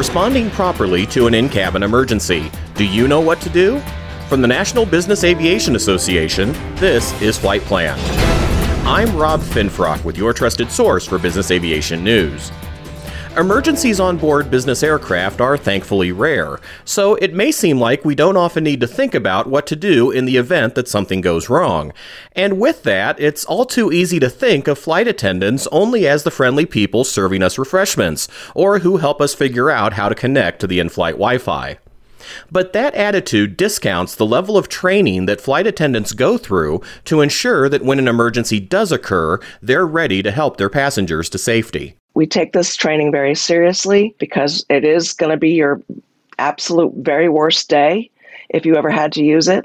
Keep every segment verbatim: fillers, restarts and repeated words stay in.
Responding properly to an in-cabin emergency. Do you know what to do? From the National Business Aviation Association, this is Flight Plan. I'm Rob Finfrock with your trusted source for business aviation news. Emergencies on board business aircraft are thankfully rare, so it may seem like we don't often need to think about what to do in the event that something goes wrong. And with that, it's all too easy to think of flight attendants only as the friendly people serving us refreshments, or who help us figure out how to connect to the in-flight Wi-Fi. But that attitude discounts the level of training that flight attendants go through to ensure that when an emergency does occur, they're ready to help their passengers to safety. We take this training very seriously because it is going to be your absolute very worst day if you ever had to use it.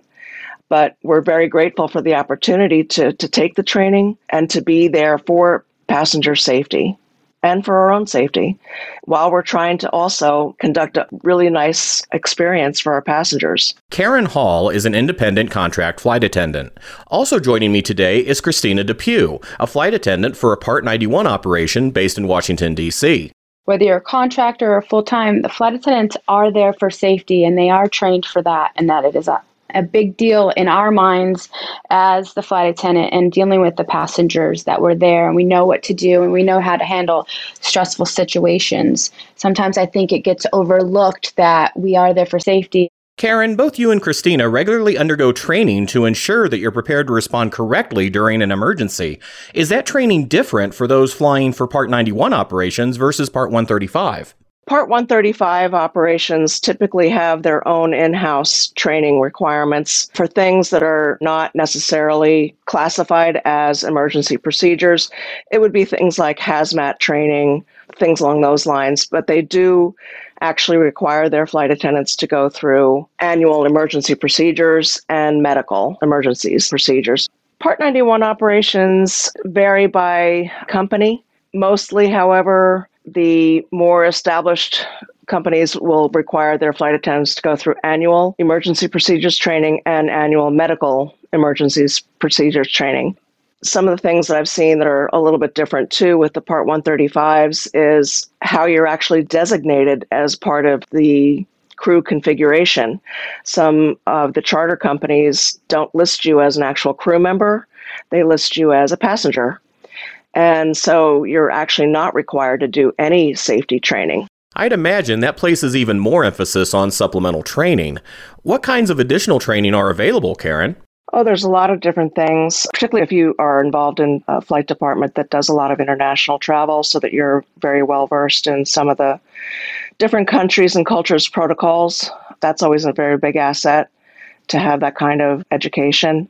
But we're very grateful for the opportunity to, to take the training and to be there for passenger safety and for our own safety, while we're trying to also conduct a really nice experience for our passengers. Karen Hall is an independent contract flight attendant. Also joining me today is Christina DePew, a flight attendant for a Part ninety-one operation based in Washington, D C. Whether you're a contractor or full-time, the flight attendants are there for safety, and they are trained for that, and that it is a, a big deal in our minds as the flight attendant and dealing with the passengers that were there, and we know what to do and we know how to handle stressful situations. Sometimes I think it gets overlooked that we are there for safety. Karen, both you and Christina regularly undergo training to ensure that you're prepared to respond correctly during an emergency. Is that training different for those flying for Part ninety-one operations versus Part one thirty-five? Part one thirty-five operations typically have their own in-house training requirements for things that are not necessarily classified as emergency procedures. It would be things like hazmat training, things along those lines, but they do actually require their flight attendants to go through annual emergency procedures and medical emergencies procedures. Part ninety-one operations vary by company. Mostly, however, the more established companies will require their flight attendants to go through annual emergency procedures training and annual medical emergencies procedures training. Some of the things that I've seen that are a little bit different too with the Part one thirty-fives is how you're actually designated as part of the crew configuration. Some of the charter companies don't list you as an actual crew member. They list you as a passenger. And so you're actually not required to do any safety training. I'd imagine that places even more emphasis on supplemental training. What kinds of additional training are available, Karen? Oh, there's a lot of different things, particularly if you are involved in a flight department that does a lot of international travel, so that you're very well versed in some of the different countries and cultures protocols. That's always a very big asset to have that kind of education.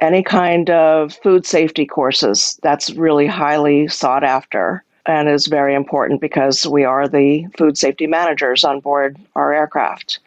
Any kind of food safety courses, that's really highly sought after and is very important because we are the food safety managers on board our aircraft.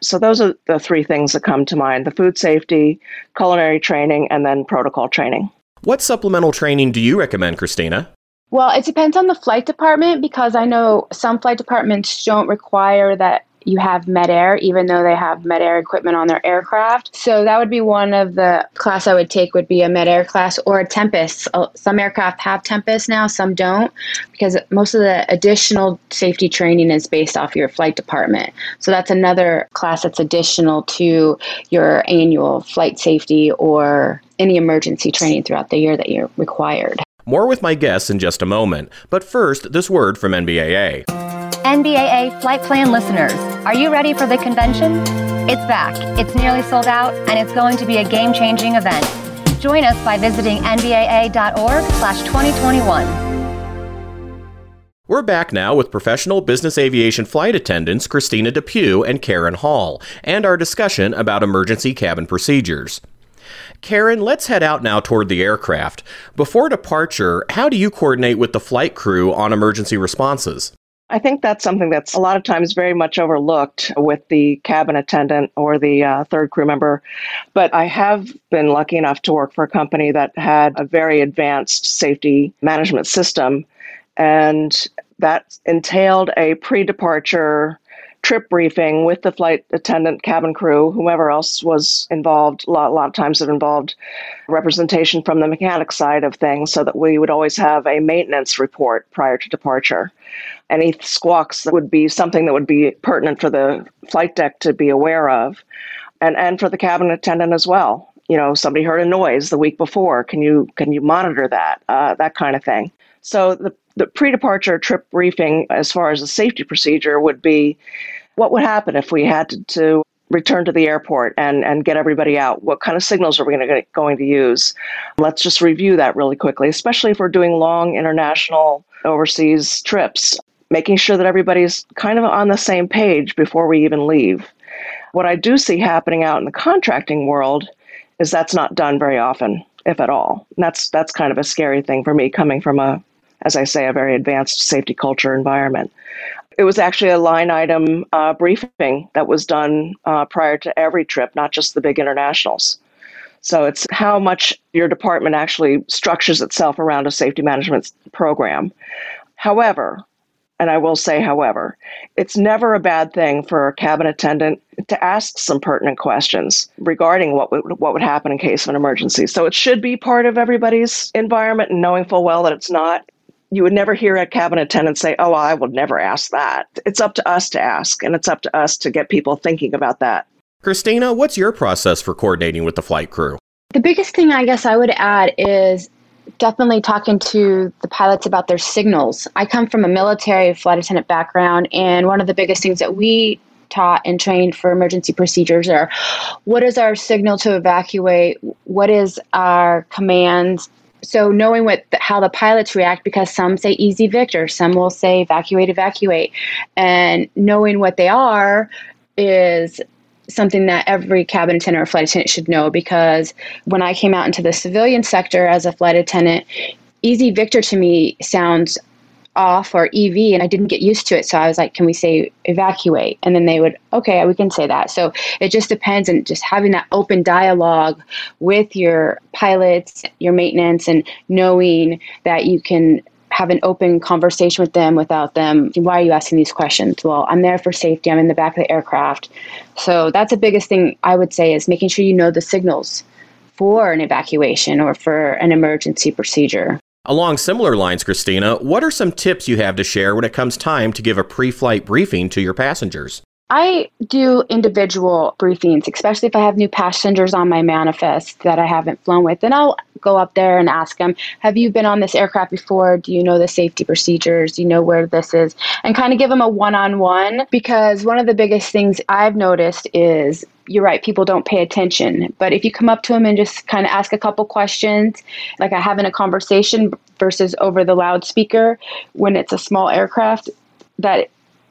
So those are the three things that come to mind: the food safety, culinary training, and then protocol training. What supplemental training do you recommend, Christina? Well, it depends on the flight department, because I know some flight departments don't require that you have MedAire, even though they have MedAire equipment on their aircraft. So that would be one of the class I would take, would be a MedAire class or a Tempest. Some aircraft have Tempest now, some don't, because most of the additional safety training is based off your flight department. So that's another class that's additional to your annual flight safety or any emergency training throughout the year that you're required. More with my guests in just a moment. But first, this word from N B A A. N B A A Flight Plan listeners, are you ready for the convention? It's back, it's nearly sold out, and it's going to be a game-changing event. Join us by visiting N B A A dot org slash twenty twenty-one. We're back now with professional business aviation flight attendants Christina DePew and Karen Hall, and our discussion about emergency cabin procedures. Karen, let's head out now toward the aircraft. Before departure, how do you coordinate with the flight crew on emergency responses? I think that's something that's a lot of times very much overlooked with the cabin attendant or the uh, third crew member. But I have been lucky enough to work for a company that had a very advanced safety management system, and that entailed a pre-departure trip briefing with the flight attendant, cabin crew, whomever else was involved. A lot, a lot of times it involved representation from the mechanic side of things, so that we would always have a maintenance report prior to departure. Any squawks that would be something that would be pertinent for the flight deck to be aware of, and, and for the cabin attendant as well. You know, somebody heard a noise the week before. Can you can you monitor that? Uh, that kind of thing. So the the pre-departure trip briefing, as far as the safety procedure, would be what would happen if we had to, to return to the airport and, and get everybody out. What kind of signals are we gonna, going to use? Let's just review that really quickly, especially if we're doing long international overseas trips, making sure that everybody's kind of on the same page before we even leave. What I do see happening out in the contracting world is that's not done very often, if at all. And that's that's kind of a scary thing for me, coming from a, as I say, a very advanced safety culture environment. It was actually a line item uh, briefing that was done uh, prior to every trip, not just the big internationals. So it's how much your department actually structures itself around a safety management program. However, and I will say, however, it's never a bad thing for a cabin attendant to ask some pertinent questions regarding what would, what would happen in case of an emergency. So it should be part of everybody's environment, and knowing full well that it's not. You would never hear a cabin attendant say, oh, I would never ask that. It's up to us to ask, and it's up to us to get people thinking about that. Christina, what's your process for coordinating with the flight crew? The biggest thing I guess I would add is definitely talking to the pilots about their signals. I come from a military flight attendant background, and one of the biggest things that we taught and trained for emergency procedures are, what is our signal to evacuate? What is our command? So knowing what how the pilots react, because some say easy victor, some will say evacuate, evacuate. And knowing what they are is something that every cabin attendant or flight attendant should know, because when I came out into the civilian sector as a flight attendant, easy victor to me sounds off, or E V, and I didn't get used to it. So I was like, can we say evacuate? And then they would, okay, we can say that. So it just depends, and just having that open dialogue with your pilots, your maintenance, and knowing that you can have an open conversation with them without them. Why are you asking these questions? Well, I'm there for safety. I'm in the back of the aircraft. So that's the biggest thing I would say, is making sure you know the signals for an evacuation or for an emergency procedure. Along similar lines, Christina, what are some tips you have to share when it comes time to give a pre-flight briefing to your passengers? I do individual briefings, especially if I have new passengers on my manifest that I haven't flown with. Then I'll go up there and ask them, have you been on this aircraft before? Do you know the safety procedures? Do you know where this is? And kind of give them a one-on-one, because one of the biggest things I've noticed is, you're right, people don't pay attention. But if you come up to them and just kind of ask a couple questions, like I have in a conversation versus over the loudspeaker, when it's a small aircraft, that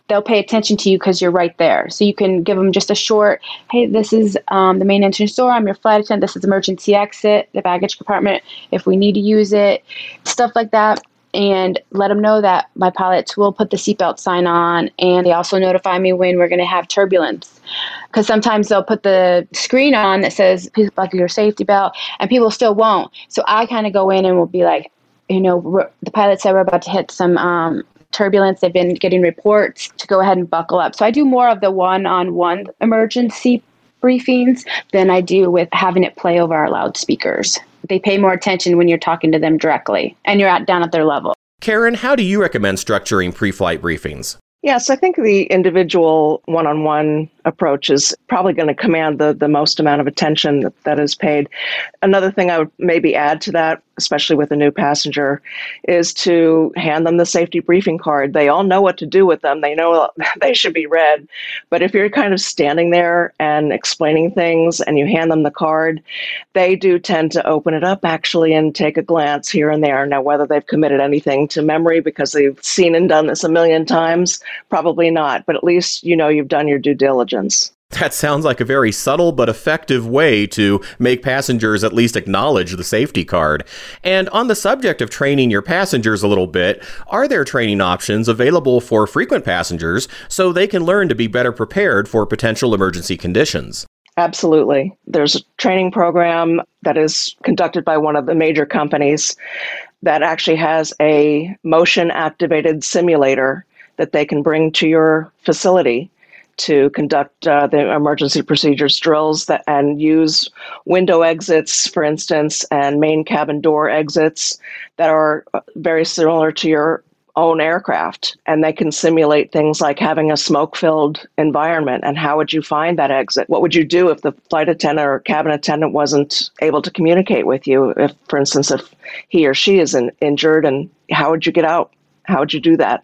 they'll pay attention to you because you're right there. So you can give them just a short, hey, this is um, the main entrance door. I'm your flight attendant. This is emergency exit, the baggage compartment, if we need to use it, stuff like that. And let them know that my pilots will put the seatbelt sign on, and they also notify me when we're going to have turbulence. Because sometimes they'll put the screen on that says, please buckle your safety belt, and people still won't. So I kind of go in and will be like, you know, the pilot said we're about to hit some um, turbulence. They've been getting reports to go ahead and buckle up. So I do more of the one-on-one emergency briefings than I do with having it play over our loudspeakers. They pay more attention when you're talking to them directly and you're out down at their level. Karen, how do you recommend structuring pre-flight briefings? Yes, I think the individual one-on-one approach is probably going to command the, the most amount of attention that, that is paid. Another thing I would maybe add to that, especially with a new passenger, is to hand them the safety briefing card. They all know what to do with them. They know they should be read. But if you're kind of standing there and explaining things and you hand them the card, they do tend to open it up actually and take a glance here and there. Now, whether they've committed anything to memory because they've seen and done this a million times, probably not, but at least you know you've done your due diligence. That sounds like a very subtle but effective way to make passengers at least acknowledge the safety card. And on the subject of training your passengers a little bit, are there training options available for frequent passengers so they can learn to be better prepared for potential emergency conditions? Absolutely. There's a training program that is conducted by one of the major companies that actually has a motion-activated simulator that they can bring to your facility to conduct uh, the emergency procedures drills that, and use window exits, for instance, and main cabin door exits that are very similar to your own aircraft. And they can simulate things like having a smoke-filled environment. And how would you find that exit? What would you do if the flight attendant or cabin attendant wasn't able to communicate with you? If, for instance, if he or she is in, injured, and how would you get out? How would you do that?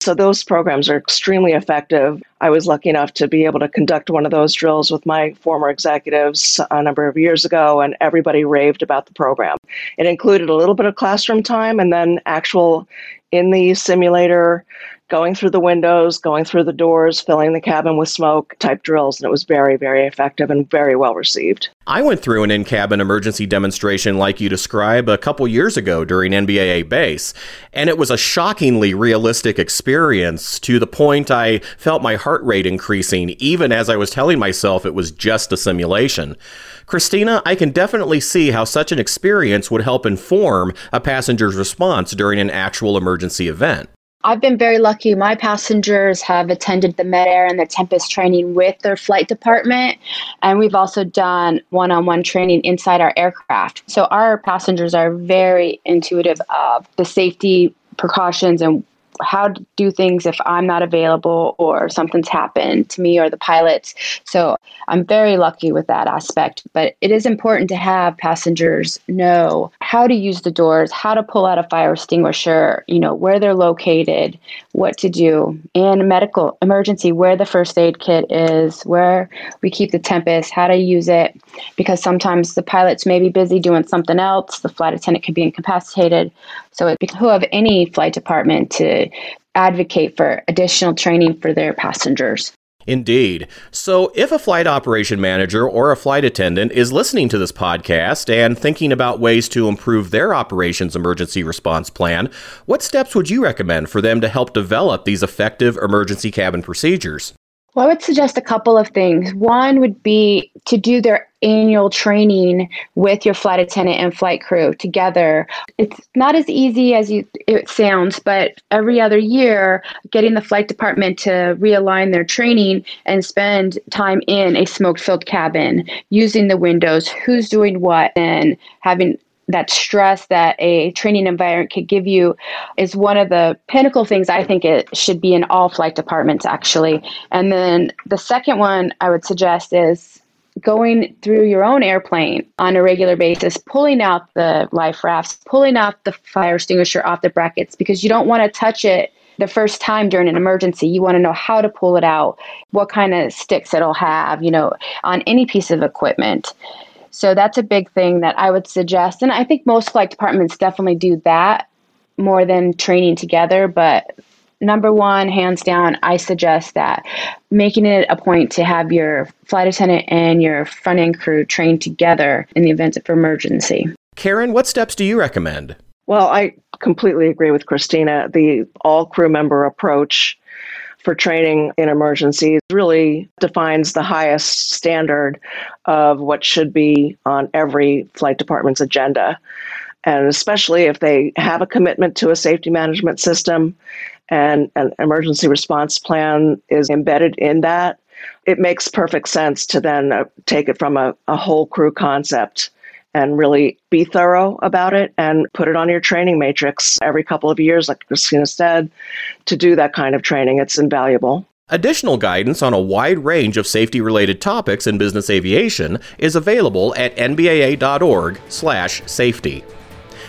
So those programs are extremely effective. I was lucky enough to be able to conduct one of those drills with my former executives a number of years ago, and everybody raved about the program. It included a little bit of classroom time and then actual in the simulator, going through the windows, going through the doors, filling the cabin with smoke type drills. And it was very, very effective and very well received. I went through an in-cabin emergency demonstration like you describe a couple years ago during N B A A base. And it was a shockingly realistic experience, to the point I felt my heart rate increasing, even as I was telling myself it was just a simulation. Christina, I can definitely see how such an experience would help inform a passenger's response during an actual emergency event. I've been very lucky. My passengers have attended the MedAire and the Tempest training with their flight department, and we've also done one-on-one training inside our aircraft. So our passengers are very intuitive of the safety precautions and how to do things if I'm not available or something's happened to me or the pilots. So I'm very lucky with that aspect. But it is important to have passengers know how to use the doors, how to pull out a fire extinguisher, you know, where they're located, what to do. And medical emergency, where the first aid kit is, where we keep the Tempest, how to use it. Because sometimes the pilots may be busy doing something else. The flight attendant could be incapacitated. So it behooves any flight department to advocate for additional training for their passengers. Indeed. So if a flight operation manager or a flight attendant is listening to this podcast and thinking about ways to improve their operations emergency response plan, what steps would you recommend for them to help develop these effective emergency cabin procedures? Well, I would suggest a couple of things. One would be to do their annual training with your flight attendant and flight crew together. It's not as easy as you it sounds, but every other year, getting the flight department to realign their training and spend time in a smoke-filled cabin, using the windows, who's doing what, and having that stress that a training environment could give you is one of the pinnacle things I think it should be in all flight departments, actually. And then the second one I would suggest is going through your own airplane on a regular basis, pulling out the life rafts, pulling off the fire extinguisher off the brackets, because you don't want to touch it the first time during an emergency. You want to know how to pull it out, what kind of sticks it'll have, you know, on any piece of equipment. So that's a big thing that I would suggest. And I think most flight departments definitely do that more than training together. But number one, hands down, I suggest that making it a point to have your flight attendant and your front end crew train together in the event of emergency. Karen, what steps do you recommend? Well, I completely agree with Christina. The all crew member approach for training in emergencies really defines the highest standard of what should be on every flight department's agenda. And especially if they have a commitment to a safety management system and an emergency response plan is embedded in that, it makes perfect sense to then uh, take it from a, a whole crew concept and really be thorough about it and put it on your training matrix every couple of years, like Christina said, to do that kind of training. It's invaluable. Additional guidance on a wide range of safety-related topics in business aviation is available at N B A A dot org slash safety.